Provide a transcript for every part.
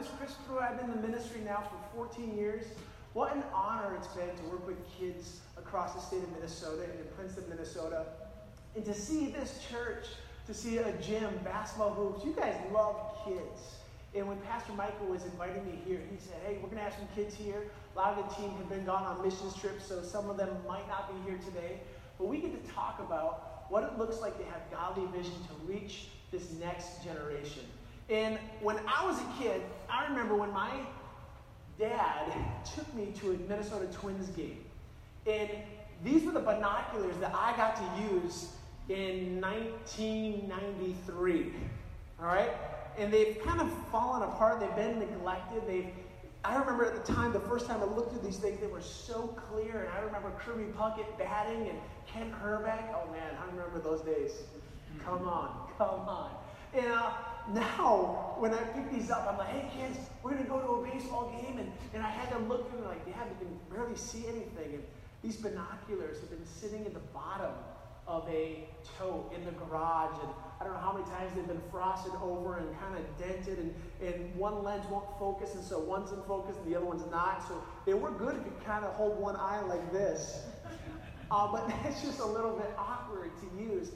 is Chris Christopher. I've been in the ministry now for 14 years. What an honor it's been to work with kids across the state of Minnesota and in Princeton, Minnesota. And to see this church, to see a gym, basketball hoops. You guys love kids. And when Pastor Michael was inviting me here, he said, hey, we're going to have some kids here. A lot of the team have been gone on missions trips, so some of them might not be here today. But we get to talk about what it looks like to have godly vision to reach this next generation. And when I was a kid, I remember when my dad took me to a Minnesota Twins game. And these were the binoculars that I got to use in 1993. All right? And they've kind of fallen apart. They've been neglected. I remember at the time, the first time I looked at these things, they were so clear. And I remember Kirby Puckett batting and Kent Hrbek. Oh, man, I remember those days. Come on. And now, when I pick these up, I'm like, hey, kids, we're going to go to a baseball game. And I had them look and like, Dad, we can barely see anything. And these binoculars have been sitting at the bottom of a tote in the garage. And I don't know how many times they've been frosted over and kind of dented. And one lens won't focus. And so one's in focus and the other one's not. So they were good if you kind of hold one eye like this. But that's just a little bit awkward to use.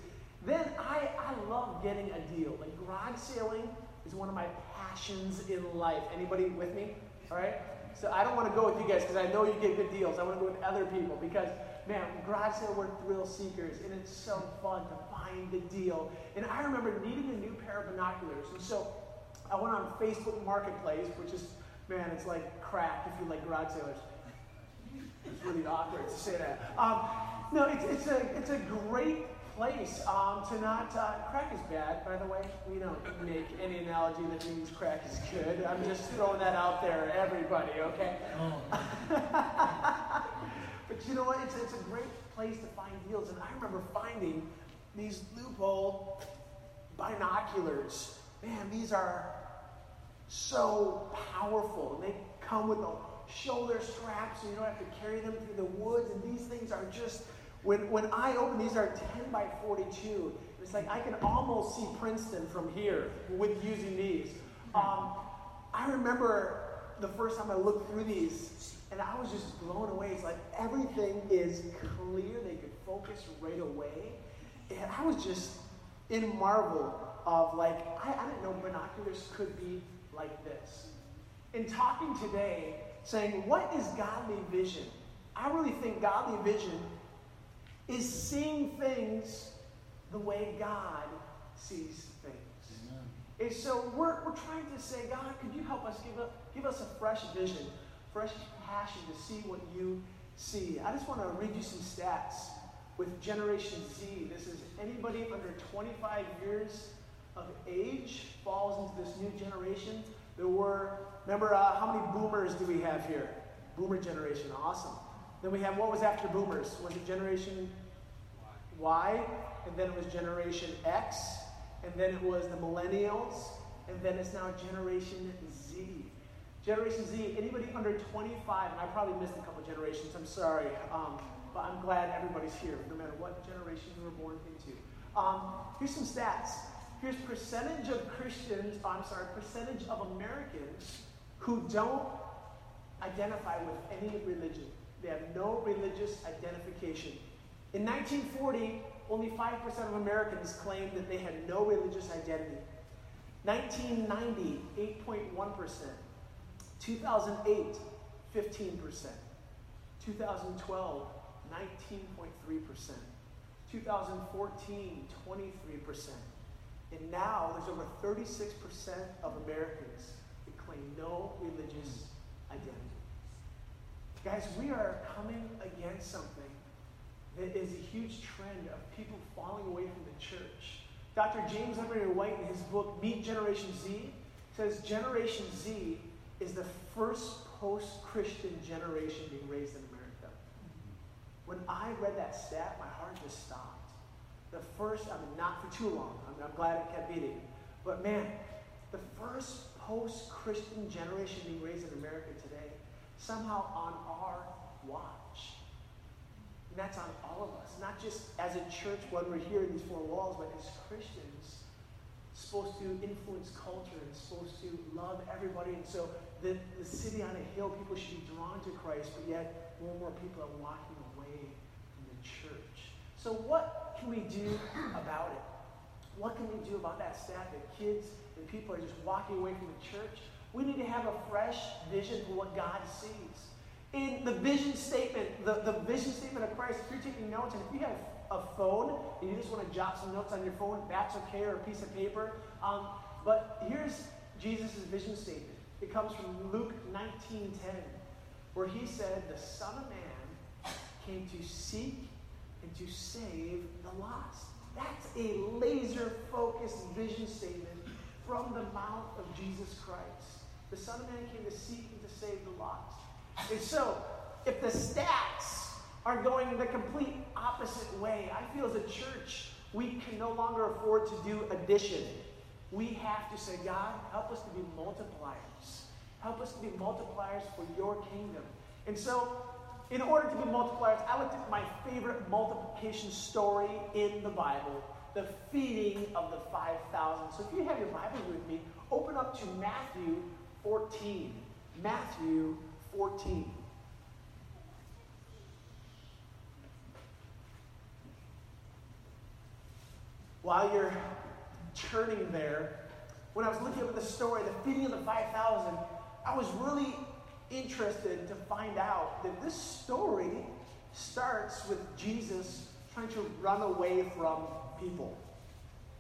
Then I love getting a deal. Like garage sailing is one of my passions in life. Anybody with me? All right? So I don't want to go with you guys because I know you get good deals. I want to go with other people because, man, garage sale, we're thrill seekers, and it's so fun to find the deal. And I remember needing a new pair of binoculars. And so I went on Facebook Marketplace, which is, man, it's like crap if you like garage sailors. It's really awkward to say that. No, it's a great place to not crack is bad, by the way. We don't make any analogy that means crack is good. I'm just throwing that out there, everybody, okay? But you know what? It's a great place to find deals. And I remember finding these loophole binoculars. Man, these are so powerful. And they come with a shoulder strap so you don't have to carry them through the woods. And these things are just... When I open, these are 10 by 42. It's like I can almost see Princeton from here with using these. I remember the first time I looked through these, and I was just blown away. It's like everything is clear. They could focus right away. And I was just in marvel of like, I didn't know binoculars could be like this. In talking today, saying, what is godly vision? I really think godly vision is seeing things the way God sees things. Amen. And so we're trying to say, God, could you help us give us a fresh vision, fresh passion to see what you see? I just want to read you some stats with Generation Z. This is anybody under 25 years of age falls into this new generation. How many boomers do we have here? Boomer generation, awesome. Then we have what was after boomers? Was it Generation Y? And then it was Generation X. And then it was the millennials. And then it's now Generation Z. Generation Z, anybody under 25, and I probably missed a couple generations, I'm sorry. But I'm glad everybody's here, no matter what generation you were born into. Here's some stats. Here's percentage of Americans who don't identify with any religion. They have no religious identification. In 1940, only 5% of Americans claimed that they had no religious identity. 1990, 8.1%. 2008, 15%. 2012, 19.3%. 2014, 23%. And now there's over 36% of Americans that claim no religious identity. Guys, we are coming against something that is a huge trend of people falling away from the church. Dr. James Emery White, in his book, Meet Generation Z, says Generation Z is the first post-Christian generation being raised in America. When I read that stat, my heart just stopped. Not for too long. I'm glad it kept beating. But man, the first post-Christian generation being raised in America today somehow on our watch. And that's on all of us, not just as a church when we're here in these four walls, but as Christians, supposed to influence culture. It's supposed to love everybody. And so the city on a hill, people should be drawn to Christ, but yet more and more people are walking away from the church. So what can we do about it? What can we do about that stat that kids and people are just walking away from the church? We need to have a fresh vision for what God sees. In the vision statement, the vision statement of Christ, if you're taking notes, and if you have a phone and you just want to jot some notes on your phone, that's okay, or a piece of paper. But here's Jesus' vision statement. It comes from Luke 19:10, where he said, "The Son of Man came to seek and to save the lost." That's a laser-focused vision statement from the mouth of Jesus Christ. The Son of Man came to seek and to save the lost. And so, if the stats are going the complete opposite way, I feel as a church, we can no longer afford to do addition. We have to say, God, help us to be multipliers. Help us to be multipliers for your kingdom. And so, in order to be multipliers, I looked at my favorite multiplication story in the Bible, the feeding of the 5,000. So if you have your Bible with me, open up to Matthew 14. Matthew 14. While you're turning there, when I was looking up the story, the feeding of the 5,000, I was really interested to find out that this story starts with Jesus trying to run away from people.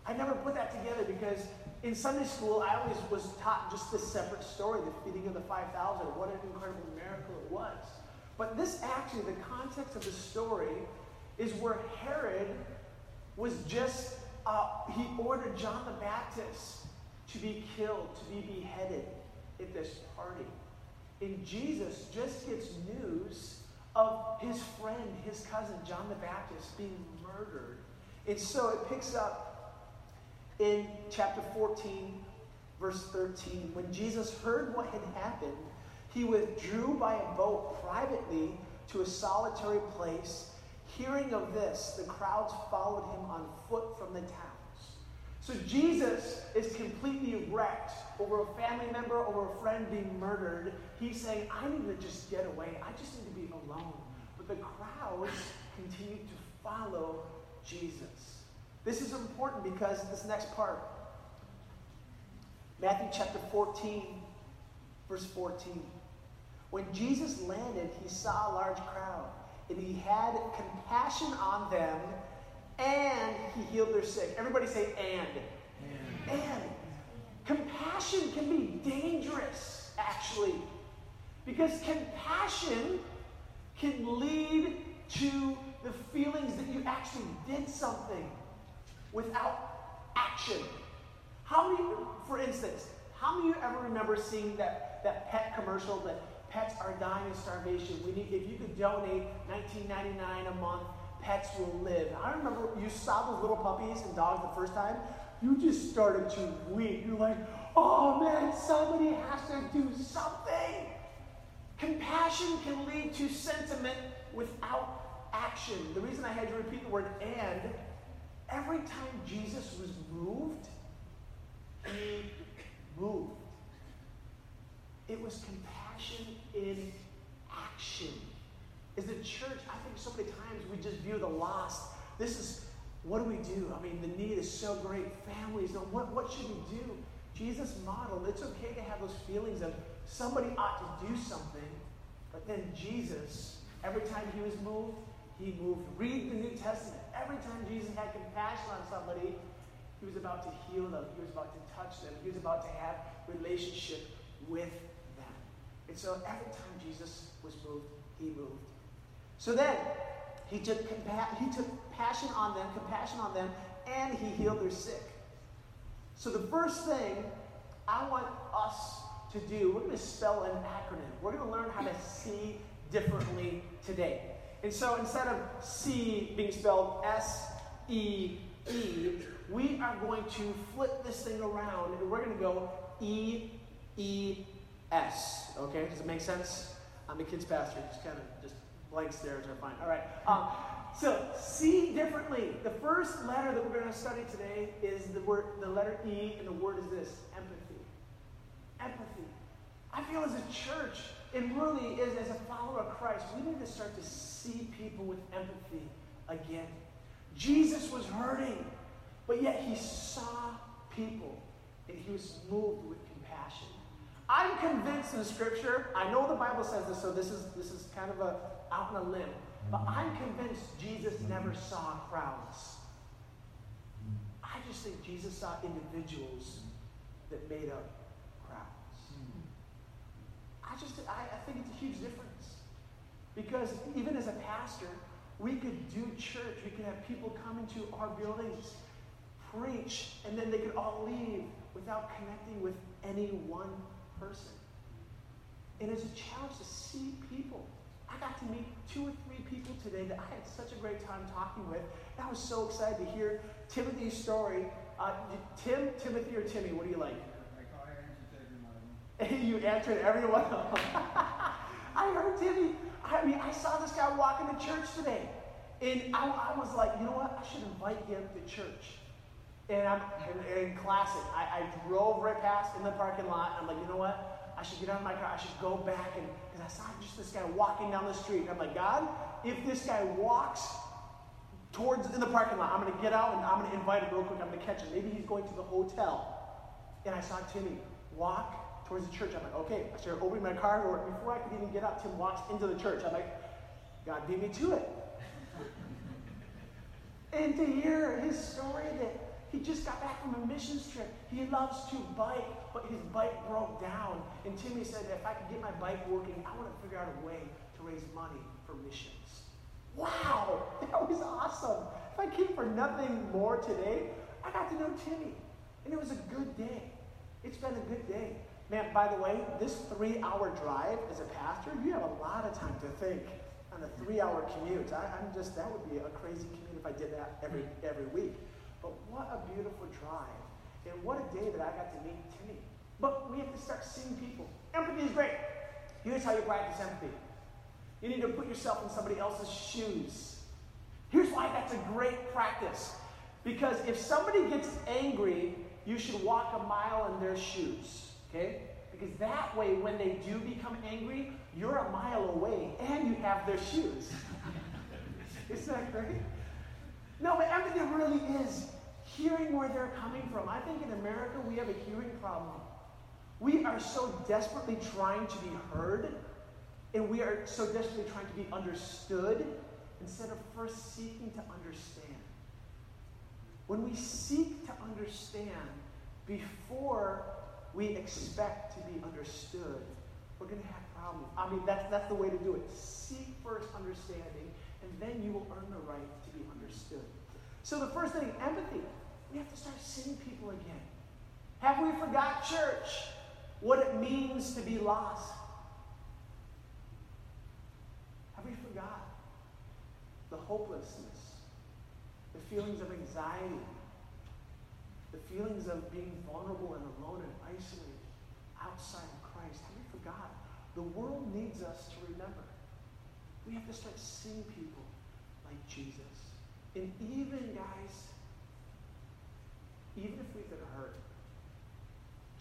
I never put that together because in Sunday school, I always was taught just this separate story, the feeding of the 5,000, what an incredible miracle it was. But this actually, the context of the story is where Herod was just, he ordered John the Baptist to be killed, to be beheaded at this party. And Jesus just gets news of his friend, his cousin, John the Baptist, being murdered. And so it picks up in chapter 14, verse 13. When Jesus heard what had happened, he withdrew by a boat privately to a solitary place. Hearing of this, the crowds followed him on foot from the towns. So Jesus is completely wrecked over a family member, over a friend being murdered. He's saying, I need to just get away. I just need to be alone. But the crowds continue to follow Jesus. This is important because this next part, Matthew chapter 14, verse 14. When Jesus landed, he saw a large crowd, and he had compassion on them, and he healed their sick. Everybody say, and. And. Compassion can be dangerous, actually, because compassion can lead to the feelings that you actually did something without action. How many, for instance, how many of you ever remember seeing that pet commercial that pets are dying of starvation? If you could donate $19.99 a month, pets will live. I remember you saw those little puppies and dogs the first time. You just started to weep. You're like, oh man, somebody has to do something. Compassion can lead to sentiment without action. The reason I had to repeat the word and, every time Jesus was moved, he moved. It was compassion in action. As a church, I think so many times we just view the lost. This is, what do we do? I mean, the need is so great. Families, what should we do? Jesus modeled, it's okay to have those feelings of somebody ought to do something. But then Jesus, every time he was moved, he moved. Read the New Testament. Every time Jesus had compassion on somebody, he was about to heal them. He was about to touch them. He was about to have relationship with them. And so every time Jesus was moved, he moved. So then, he took compassion on them, and he healed their sick. So the first thing I want us to do, we're going to spell an acronym. We're going to learn how to see differently today. And so instead of C being spelled S-E-E, we are going to flip this thing around, and we're going to go E-E-S. Okay, does it make sense? I'm a kid's pastor. Just kind of blank stares are fine. All right. So, see differently. The first letter that we're going to study today is the word, the letter E, and the word is this: empathy. Empathy. I feel as a church, and really as a follower of Christ, we need to start to see people with empathy again. Jesus was hurting, but yet he saw people, and he was moved with compassion. I'm convinced in Scripture, I know the Bible says this, so this is kind of a out on a limb, but I'm convinced Jesus never saw crowds. I just think Jesus saw individuals that made up crowds. I think it's a huge difference, because even as a pastor, we could do church. We could have people come into our buildings, preach, and then they could all leave without connecting with any one person. And it's a challenge to see people. I got to meet 2 or 3 people today that I had such a great time talking with. And I was so excited to hear Timothy's story. Tim, Timothy, or Timmy, what do you like? I answered every one of them. You answered every one of them. I heard Timmy. I mean, I saw this guy walking to church today. And I was like, you know what? I should invite him to church. And classic, I drove right past in the parking lot. And I'm like, you know what? I should get out of my car. I should go back. Because I saw just this guy walking down the street. And I'm like, God, if this guy walks towards in the parking lot, I'm going to get out and I'm going to invite him real quick. I'm going to catch him. Maybe he's going to the hotel. And I saw Timmy walk towards the church. I'm like, okay. I started opening my car door. Before I could even get out, Tim walks into the church. I'm like, God beat me to it. And to hear his story that he just got back from a missions trip. He loves to bike, but his bike broke down. And Timmy said that if I could get my bike working, I want to figure out a way to raise money for missions. Wow, that was awesome. If I came for nothing more today, I got to know Timmy. And it was a good day. It's been a good day. Man, by the way, this 3-hour drive as a pastor, you have a lot of time to think on a 3-hour commute. I'm just, that would be a crazy commute if I did that every week. But what a beautiful drive. And what a day that I got to meet Timmy. But we have to start seeing people. Empathy is great. Here's how you practice empathy. You need to put yourself in somebody else's shoes. Here's why that's a great practice. Because if somebody gets angry, you should walk a mile in their shoes. Okay? Because that way, when they do become angry, you're a mile away and you have their shoes. Isn't that great? No, but empathy really is hearing where they're coming from. I think in America, we have a hearing problem. We are so desperately trying to be heard, and we are so desperately trying to be understood, instead of first seeking to understand. When we seek to understand before we expect to be understood, we're going to have problems. I mean, that's the way to do it. Seek first understanding, and then you will earn the right to be understood. So the first thing, empathy. We have to start seeing people again. Have we forgot, church, what it means to be lost? Have we forgot the hopelessness, the feelings of anxiety, the feelings of being vulnerable and alone and isolated outside of Christ? Have we forgot? The world needs us to remember. We have to start seeing people like Jesus. And even, guys, even if we've been hurt,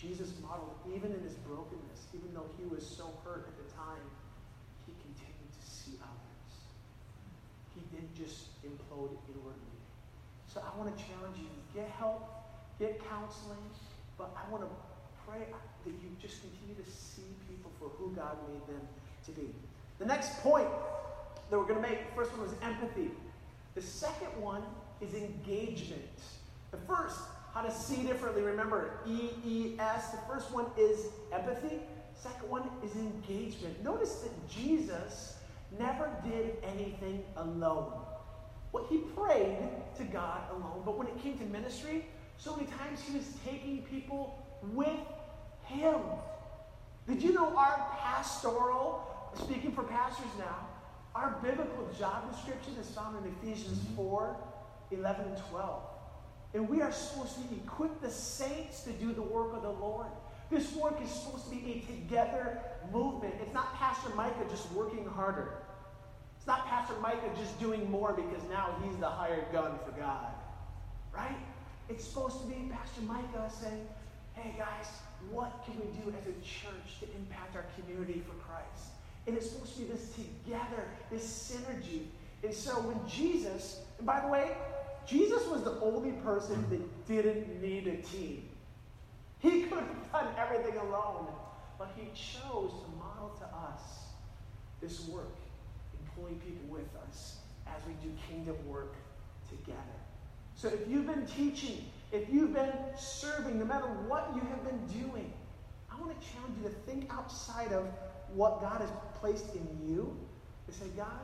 Jesus modeled, even in his brokenness, even though he was so hurt at the time, he continued to see others. He didn't just implode inwardly. So I want to challenge you, get help, get counseling, but I want to pray that you just continue to see people for who God made them to be. The next point that we're going to make, the first one was empathy. The second one is engagement. The first, how to see differently. Remember, EES. The first one is empathy. Second one is engagement. Notice that Jesus never did anything alone. Well, he prayed to God alone. But when it came to ministry, so many times he was taking people with him. Did you know our pastoral, speaking for pastors now, our biblical job description is found in Ephesians 4:11-12. And we are supposed to equip the saints to do the work of the Lord. This work is supposed to be a together movement. It's not Pastor Micah just working harder. It's not Pastor Micah just doing more because now he's the hired gun for God, right? It's supposed to be Pastor Micah saying, hey guys, what can we do as a church to impact our community for Christ? And it's supposed to be this together, this synergy. And so when Jesus, and by the way, Jesus was the only person that didn't need a team. He could have done everything alone, but he chose to model to us this work, employing people with us as we do kingdom work together. So if you've been teaching, if you've been serving, no matter what you have been doing, I want to challenge you to think outside of what God has placed in you and say, God,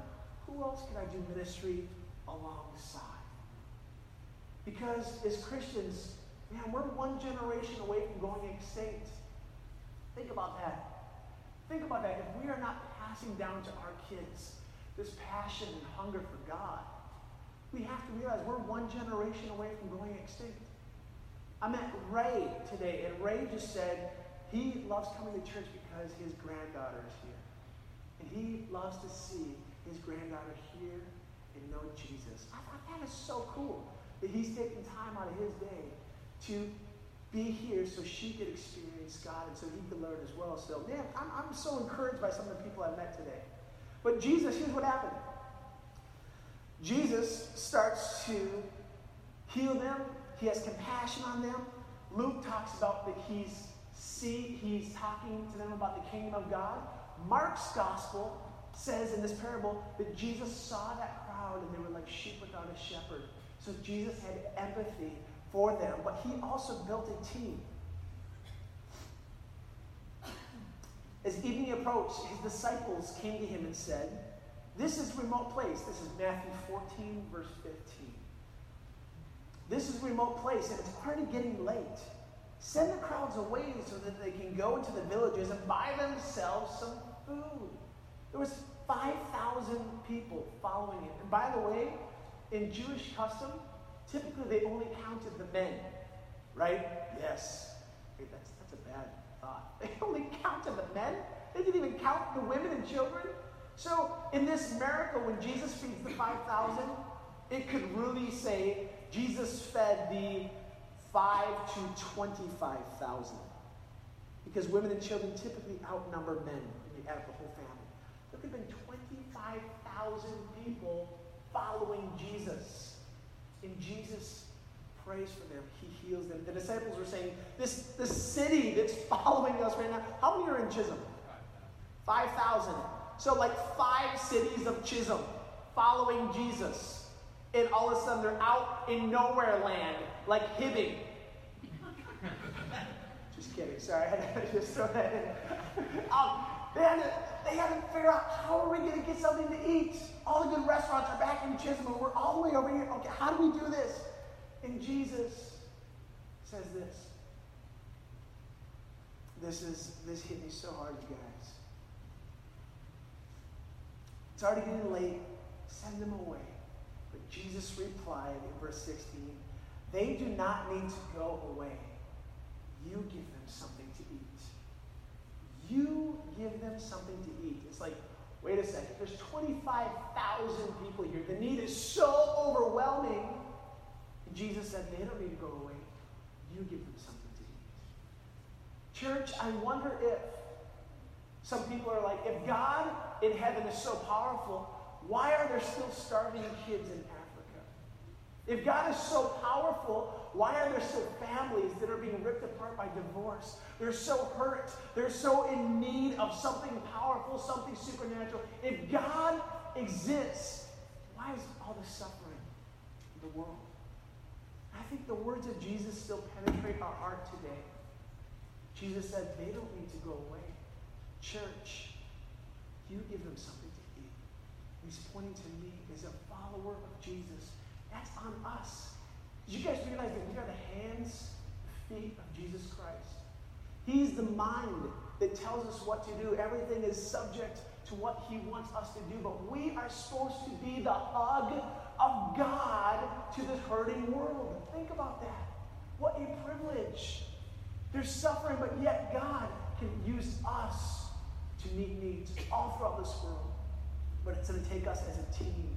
who else can I do ministry alongside? Because as Christians, man, we're one generation away from going extinct. Think about that. Think about that. If we are not passing down to our kids this passion and hunger for God, we have to realize we're one generation away from going extinct. I met Ray today, and Ray just said he loves coming to church because his granddaughter is here. And he loves to see his granddaughter here and know Jesus. I thought that is so cool that he's taking time out of his day to be here so she could experience God and so he could learn as well. So, man, I'm so encouraged by some of the people I met today. But Jesus, here's what happened. Jesus starts to heal them. He has compassion on them. Luke talks about that he's talking to them about the kingdom of God. Mark's gospel says in this parable that Jesus saw that crowd and they were like sheep without a shepherd. So Jesus had empathy for them, but he also built a team. As evening approached, his disciples came to him and said, this is a remote place. This is Matthew 14, verse 15. This is a remote place, and it's already getting late. Send the crowds away so that they can go into the villages and buy themselves some food. There was 5,000 people following him. And by the way, in Jewish custom, typically they only counted the men, right? Yes. Wait, that's a bad thought. They only counted the men? They didn't even count the women and children? So in this miracle, when Jesus feeds the 5,000, it could really say Jesus fed the 5 to 25,000. Because women and children typically outnumber men when you add up the whole family. There could have been 25,000 people following Jesus. And Jesus prays for them. He heals them. The disciples were saying, this city that's following us right now, how many are in Chisholm? 5,000. So like 5 cities of Chisholm following Jesus. And all of a sudden they're out in nowhere land, like Hibbing. Just kidding. Sorry, I had to just throw that in. They had to figure out, how are we going to get something to eat? All the good restaurants are back in Chisholm, and we're all the way over here. Okay, how do we do this? And Jesus says this. This hit me so hard, you guys. It's already getting late. Send them away. But Jesus replied in verse 16, they do not need to go away. You give them something to eat. You give them something to eat. It's like, wait a second, there's 25,000 people here. The need is so overwhelming. And Jesus said, they don't need to go away. You give them something to eat. Church, I wonder if some people are like, if God in heaven is so powerful, why are there still starving kids in Africa? If God is so powerful, why are there still families that are being ripped apart by divorce? They're so hurt. They're so in need of something powerful, something supernatural. If God exists, why is all the suffering in the world? I think the words of Jesus still penetrate our heart today. Jesus said, they don't need to go away. Church, you give them something to eat. He's pointing to me as a follower of Jesus. That's on us. Did you guys realize that we are the hands and feet of Jesus Christ? He's the mind that tells us what to do. Everything is subject to what he wants us to do. But we are supposed to be the hug of God to this hurting world. Think about that. What a privilege. There's suffering, but yet God can use us to meet needs all throughout this world. but it's going to take us as a team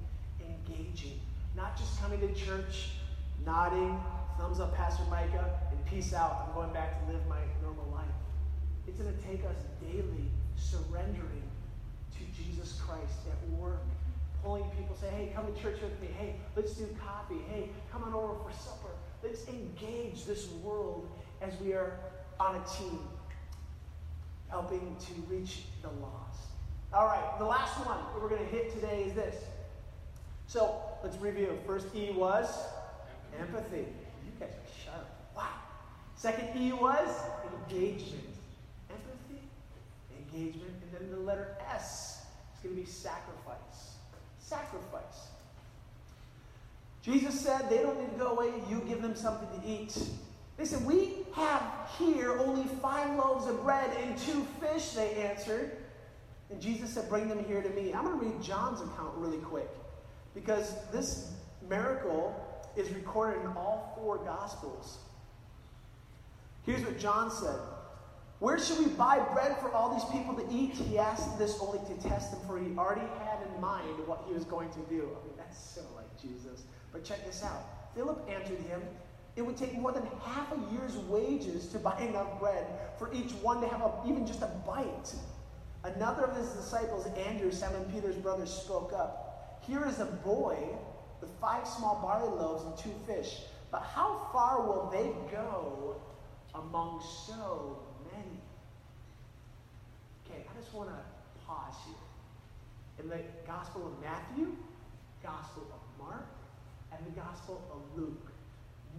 engaging. Not just coming to church, nodding, thumbs up Pastor Micah, and peace out, I'm going back to live my normal life. It's going to take us daily surrendering to Jesus Christ at work, pulling people, say, hey, come to church with me. Hey, let's do coffee. Hey, come on over for supper. Let's engage this world as we are on a team, helping to reach the lost. All right, the last one that we're going to hit today is this. So let's review. First E was empathy. You guys are sharp. Wow. Second E was engagement. Empathy, engagement, and then the letter S is going to be sacrifice. Sacrifice. Jesus said they don't need to go away. You give them something to eat. They said, we have here only 5 loaves of bread and 2 fish, they answered. And Jesus said, bring them here to me. I'm going to read John's account really quick, because this miracle is recorded in all 4 Gospels. Here's what John said. Where should we buy bread for all these people to eat? He asked this only to test them, for he already had in mind what he was going to do. I mean, that's so like Jesus. But check this out. Philip answered him, it would take more than half a year's wages to buy enough bread for each one to have even just a bite. Another of his disciples, Andrew, Simon Peter's brother, spoke up. Here is a boy with 5 small barley loaves and 2 fish. But how far will they go among so many? Okay, I just want to pause here. In the Gospel of Matthew, Gospel of Mark, and the Gospel of Luke,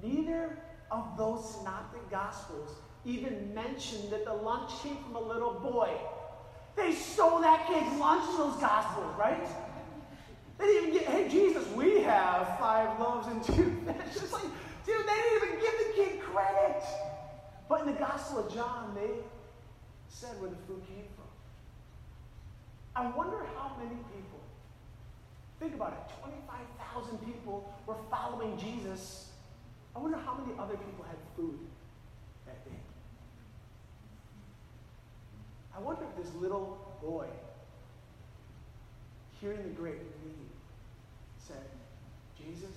neither of those synoptic Gospels even mentioned that the lunch came from a little boy. They stole that kid's lunch in those Gospels, right? They didn't even get, hey, Jesus, we have 5 loaves and 2 fish. It's like, dude, they didn't even give the kid credit. But in the Gospel of John, they said where the food came from. I wonder how many people, think about it, 25,000 people were following Jesus. I wonder how many other people had food that day. I wonder if this little boy, hearing the great need, said, Jesus,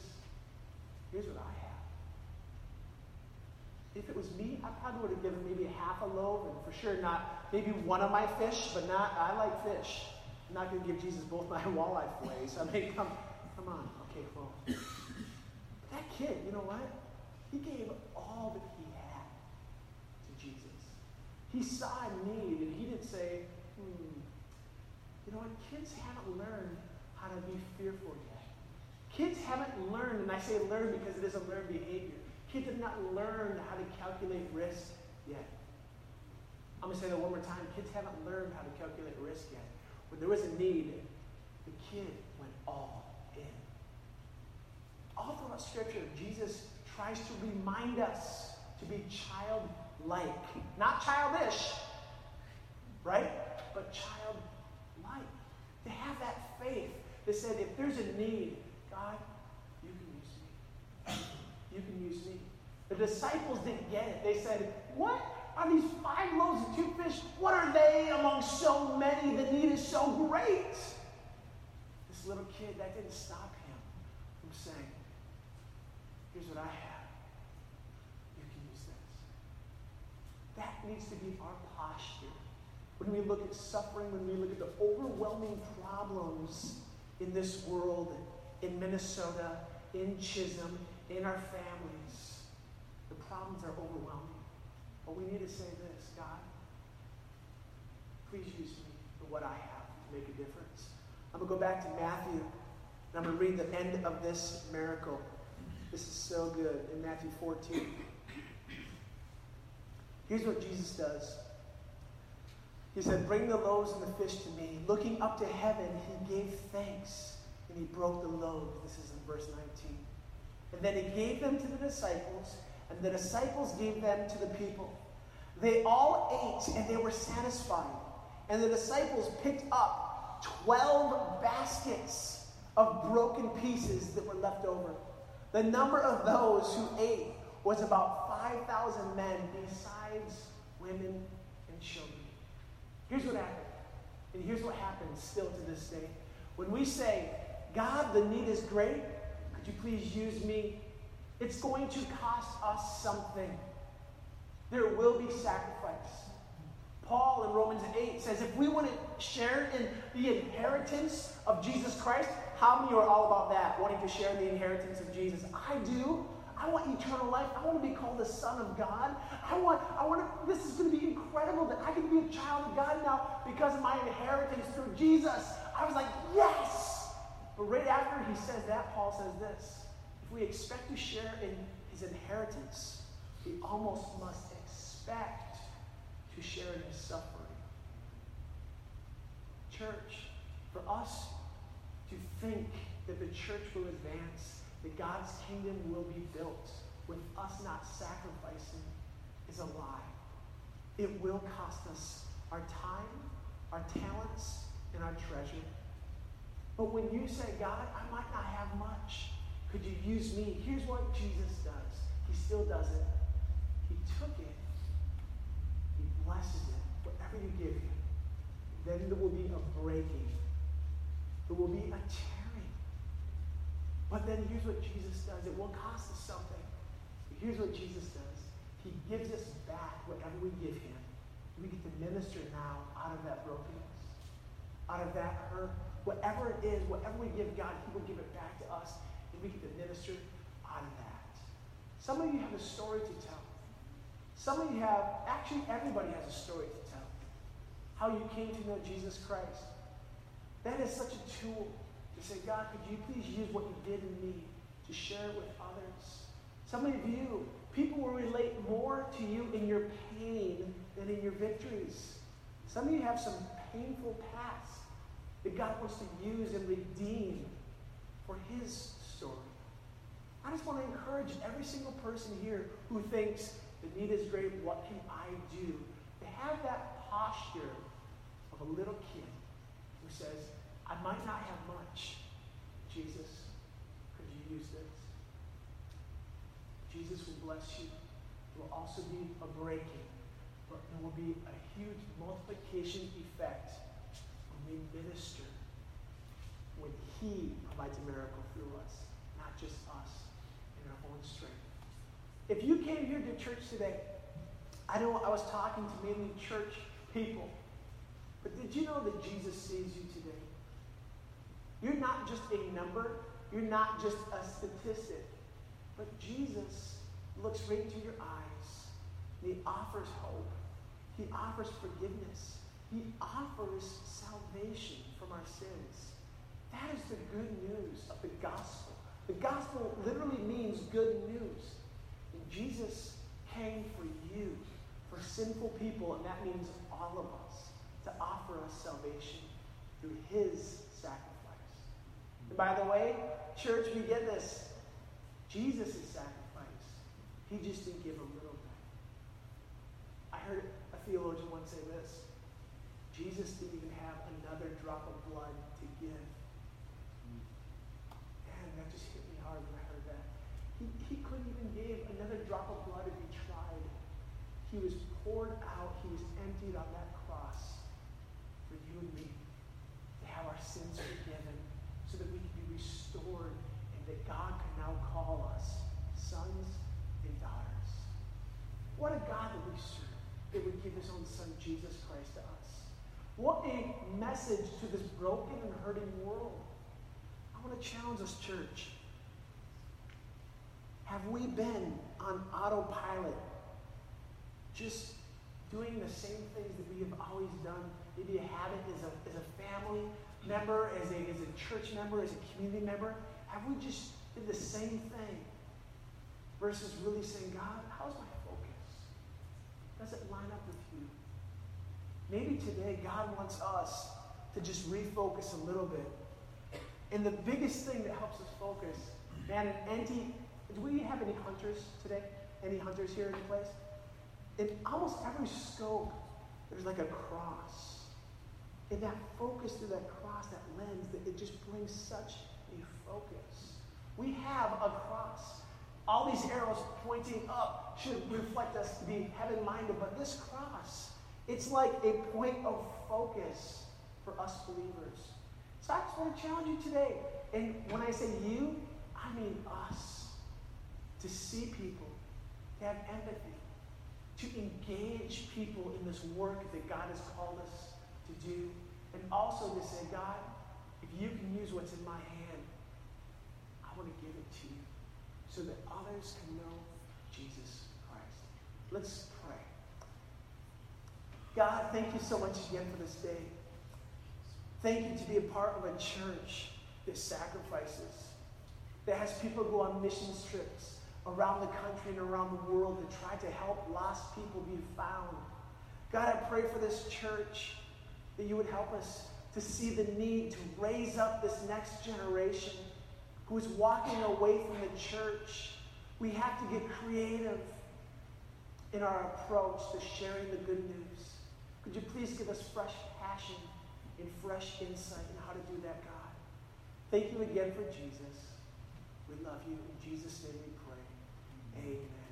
here's what I have. If it was me, I probably would have given maybe half a loaf, and for sure not, maybe one of my fish, but not, I like fish. I'm not going to give Jesus both my walleye fillets. I mean, come on. Okay, well. That kid, you know what? He gave all that he had to Jesus. He saw a need, and he didn't say, you know what? Kids haven't learned how to be fearful yet. Kids haven't learned, and I say learn because it is a learned behavior. Kids have not learned how to calculate risk yet. I'm going to say that one more time. Kids haven't learned how to calculate risk yet. When there was a need, the kid went all in. All throughout Scripture, Jesus tries to remind us to be childlike. Not childish, right? But childlike. To have that faith that said, if there's a need, God, you can use me. You can use me. The disciples didn't get it. They said, what are these 5 loaves and 2 fish? What are they among so many? The need is so great. This little kid, that didn't stop him from saying, here's what I have. You can use this. That needs to be our posture. When we look at suffering, when we look at the overwhelming problems in this world, in Minnesota, in Chisholm, in our families, the problems are overwhelming. But we need to say this, God, please use me for what I have to make a difference. I'm going to go back to Matthew, and I'm going to read the end of this miracle. This is so good. In Matthew 14. Here's what Jesus does. He said, bring the loaves and the fish to me. Looking up to heaven, he gave thanks, and he broke the loaves. This is in verse 19. And then he gave them to the disciples, and the disciples gave them to the people. They all ate, and they were satisfied. And the disciples picked up 12 baskets of broken pieces that were left over. The number of those who ate was about 5,000 men, besides women and children. Here's what happened, and here's what happens still to this day. When we say, God, the need is great, could you please use me? It's going to cost us something. There will be sacrifice. Paul in Romans 8 says, if we wouldn't share in the inheritance of Jesus Christ, how many are all about that, wanting to share the inheritance of Jesus? I do. I want eternal life. I want to be called the Son of God. I want to, this is going to be incredible that I can be a child of God now because of my inheritance through Jesus. I was like, yes! But right after he says that, Paul says this. If we expect to share in his inheritance, we almost must expect to share in his suffering. Church, for us to think that the church will advance, that God's kingdom will be built with us not sacrificing is a lie. It will cost us our time, our talents, and our treasure. But when you say, God, I might not have much. Could you use me? Here's what Jesus does. He still does it. He took it. He blesses it. Whatever you give him, then there will be a breaking. There will be a tearing. But then here's what Jesus does. It will cost us something. But here's what Jesus does. He gives us back whatever we give him. We get to minister now out of that brokenness, out of that hurt. Whatever it is, whatever we give God, he will give it back to us. And we get to minister out of that. Some of you have a story to tell. Some of you have, actually everybody has a story to tell. How you came to know Jesus Christ. That is such a tool to say, God, could you please use what you did in me to share it with others? Some of you, people will relate more to you in your pain than in your victories. Some of you have some painful past that God wants to use and redeem for his story. I just want to encourage every single person here who thinks the need is great, what can I do? They have that posture of a little kid who says, I might not have much. Jesus, could you use this? Jesus will bless you. There will also be a breaking, but there will be a huge multiplication effect when we minister, when he provides a miracle through us, not just us in our own strength. If you came here to church today, I know I was talking to mainly church people, but did you know that Jesus sees you today? You're not just a number. You're not just a statistic. But Jesus looks right into your eyes. And he offers hope. He offers forgiveness. He offers salvation from our sins. That is the good news of the gospel. The gospel literally means good news. And Jesus came for you, for sinful people, and that means all of us, to offer us salvation through his sacrifice. And by the way, church, we get this. Jesus' sacrifice, he just didn't give a little bit. I heard a theologian once say this. Jesus didn't even have another drop of blood to give. Man, that just hit me hard when I heard that. He couldn't even give another drop of blood if he tried. He was poured out. He was emptied on that cross for you and me to have our sins forgiven, so that we can be restored and that God can now call us sons and daughters. What a God that we serve, that would give his own son, Jesus Christ, to us. What a message to this broken and hurting world. I want to challenge us, church. Have we been on autopilot, just doing the same things that we have always done? Maybe a habit as a family member, as a church member, as a community member. Have we just did the same thing versus really saying, God, how's my focus? Does it line up with you? Maybe today God wants us to just refocus a little bit. And the biggest thing that helps us focus, man, do we have any hunters today? Any hunters here in the place? In almost every scope, there's like a cross. And that focus through that cross, that lens, that it just brings such a focus. We have a cross. All these arrows pointing up should reflect us to be heaven-minded. But this cross, it's like a point of focus for us believers. So I just want to challenge you today. And when I say you, I mean us. To see people, to have empathy, to engage people in this work that God has called us to do. And also to say, God, if you can use what's in my hand, I want to give it to you so that others can know Jesus Christ. Let's pray. God, thank you so much again for this day. Thank you to be a part of a church that sacrifices, that has people go on missions trips around the country and around the world to try to help lost people be found. God, I pray for this church that you would help us to see the need to raise up this next generation who is walking away from the church. We have to get creative in our approach to sharing the good news. Could you please give us fresh passion and fresh insight in how to do that, God? Thank you again for Jesus. We love you. In Jesus' name we pray. Amen.